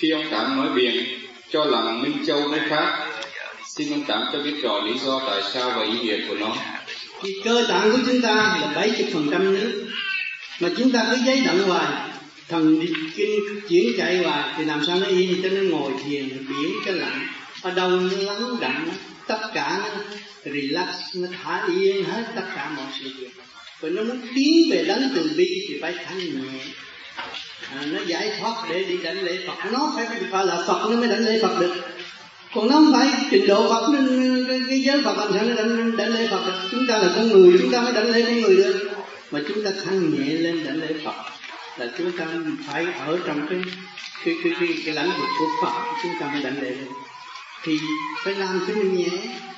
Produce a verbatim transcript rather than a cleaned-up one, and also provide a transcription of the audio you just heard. Khi ông Tám nói biện cho rằng Minh Châu nói khác, xin ông Tám cho biết rõ lý do tại sao và ý nghĩa của nó. Thì cơ tạng của chúng ta là bảy mươi phần trăm nước, mà chúng ta cứ giấy động hoài, thần kinh chuyển chạy hoài thì làm sao nó yên? Cho nên ngồi thiền biển cái lặng, ở đâu nó lắng lặng, tất cả nó relax, nó thả yên hết tất cả mọi sự việc. Và nó muốn tiến về Đấng Từ Bi thì phải thanh nhẹ. À, nó giải thoát để đi đánh lễ Phật, nó phải phải là Phật nó mới đánh lễ Phật được. Còn nó không phải trình độ Phật, cái giới Phật làm sao nó đánh, đánh lễ Phật được. Chúng ta là con người, chúng ta mới đánh lễ con người được. Mà chúng ta thanh nhẹ lên đánh lễ Phật là chúng ta phải ở trong cái cái cái cái, cái lãnh vực của Phật, chúng ta mới đánh lễ lên. Thì phải làm cái mình nhẹ.